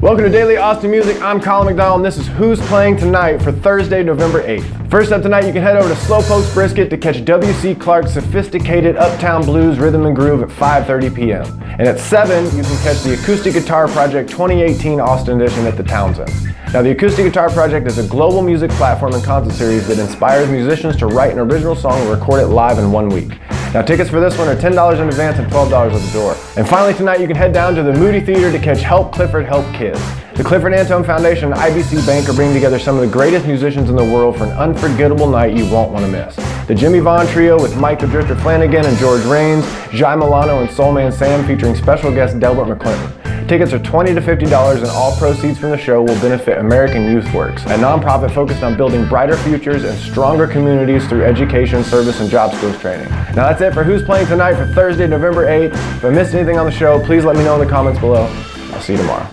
Welcome to Daily Austin Music. I'm Colin McDonald, and this is Who's Playing Tonight for Thursday, November 8th. First up tonight, you can head over to Slowpoke's Brisket to catch W.C. Clark's sophisticated Uptown Blues Rhythm and Groove at 5:30 p.m. And at 7, you can catch the Acoustic Guitar Project 2018 Austin Edition at the Townsend. Now, the Acoustic Guitar Project is a global music platform and concert series that inspires musicians to write an original song and record it live in 1 week. Now, tickets for this one are $10 in advance and $12 at the door. And finally tonight, you can head down to the Moody Theater to catch Help Clifford Help Kids. The Clifford Antone Foundation and IBC Bank are bringing together some of the greatest musicians in the world for an unforgettable night you won't want to miss. The Jimmy Vaughan Trio with Mike Drifter Flanagan and George Raines, Jai Milano and Soul Man Sam featuring special guest Delbert McClinton. Tickets are $20 to $50 and all proceeds from the show will benefit American Youth Works, a nonprofit focused on building brighter futures and stronger communities through education, service, and job skills training. Now that's it for Who's Playing Tonight for Thursday, November 8th. If I missed anything on the show, please let me know in the comments below. I'll see you tomorrow.